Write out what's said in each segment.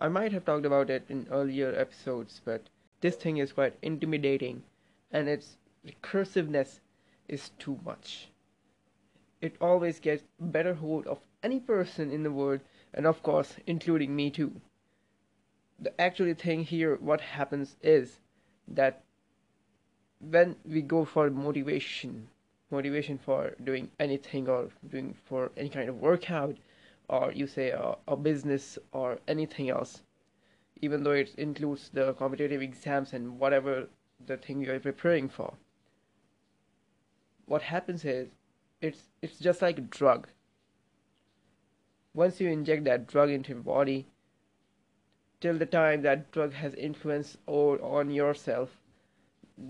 I might have talked about it in earlier episodes, but this thing is quite intimidating, and its recursiveness is too much. It always gets better hold of any person in the world, and of course, including me too. The actual thing here, what happens is that when we go for motivation for doing anything or doing for any kind of workout, or you say a business or anything else, even though it includes the competitive exams and whatever the thing you are preparing for, what happens is it's just like a drug. Once you inject that drug into your body, till the time that drug has influence on yourself,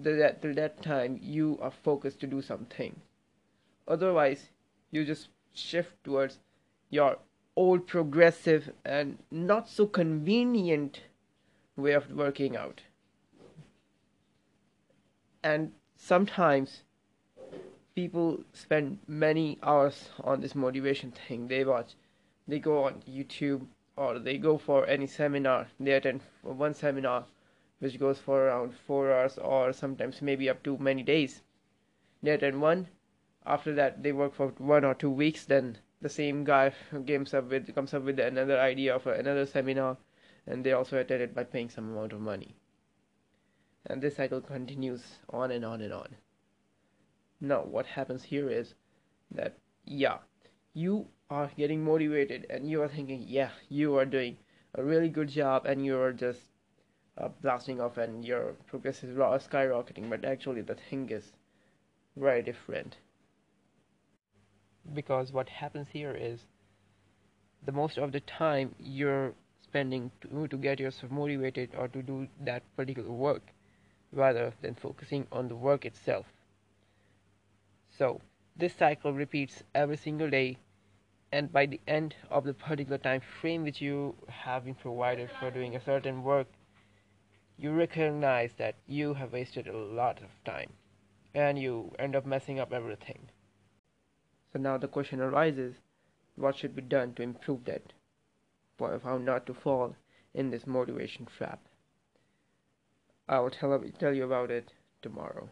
till that time you are focused to do something. Otherwise, you just shift towards your old progressive and not so convenient way of working out. And sometimes people spend many hours on this motivation thing. They go on YouTube, or they go for any seminar. They attend one seminar which goes for around 4 hours, or sometimes maybe up to many days. They attend one, after that they work for 1 or 2 weeks, then the same guy comes up with another idea of another seminar, and they also attend it by paying some amount of money. And this cycle continues on and on and on. Now, what happens here is that, you are getting motivated and you are thinking, you are doing a really good job and you are just blasting off and your progress is skyrocketing, but actually the thing is very different. Because what happens here is the most of the time you're spending to get yourself motivated or to do that particular work rather than focusing on the work itself. So this cycle repeats every single day, and by the end of the particular time frame which you have been provided for doing a certain work, you recognize that you have wasted a lot of time and you end up messing up everything. So now the question arises, what should be done to improve that? How not to fall in this motivation trap? I will tell you about it tomorrow.